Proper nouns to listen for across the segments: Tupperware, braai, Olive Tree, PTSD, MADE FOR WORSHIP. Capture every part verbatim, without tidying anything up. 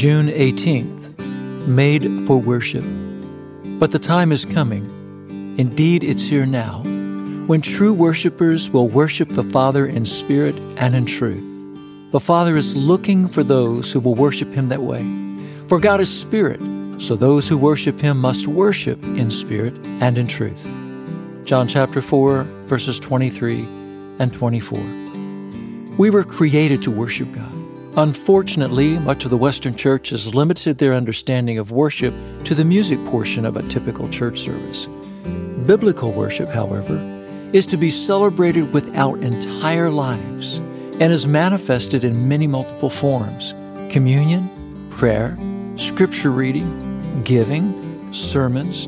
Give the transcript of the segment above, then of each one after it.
June eighteenth, Made for Worship. But the time is coming, indeed it's here now, when true worshipers will worship the Father in spirit and in truth. The Father is looking for those who will worship Him that way. For God is spirit, so those who worship Him must worship in spirit and in truth. John chapter four, verses twenty-three and twenty-four. We were created to worship God. Unfortunately, much of the Western Church has limited their understanding of worship to the music portion of a typical church service. Biblical worship, however, is to be celebrated with our entire lives and is manifested in many multiple forms: communion, prayer, scripture reading, giving, sermons,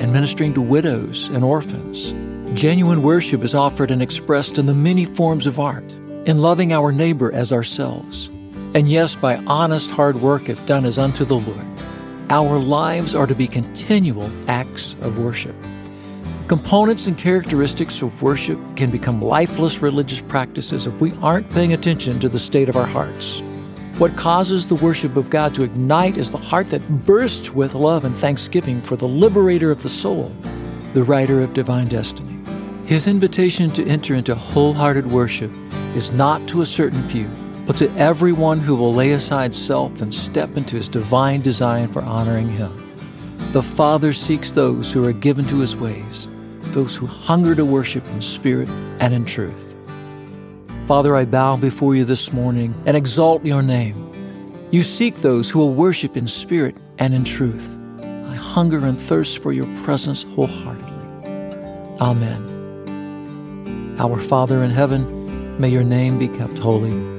and ministering to widows and orphans. Genuine worship is offered and expressed in the many forms of art, in loving our neighbor as ourselves, and yes, by honest hard work if done as unto the Lord. Our lives are to be continual acts of worship. Components and characteristics of worship can become lifeless religious practices if we aren't paying attention to the state of our hearts. What causes the worship of God to ignite is the heart that bursts with love and thanksgiving for the liberator of the soul, the writer of divine destiny. His invitation to enter into wholehearted worship is not to a certain few, but to everyone who will lay aside self and step into his divine design for honoring him. The Father seeks those who are given to his ways, those who hunger to worship in spirit and in truth. Father, I bow before you this morning and exalt your name. You seek those who will worship in spirit and in truth. I hunger and thirst for your presence wholeheartedly. Amen. Our Father in heaven, may your name be kept holy.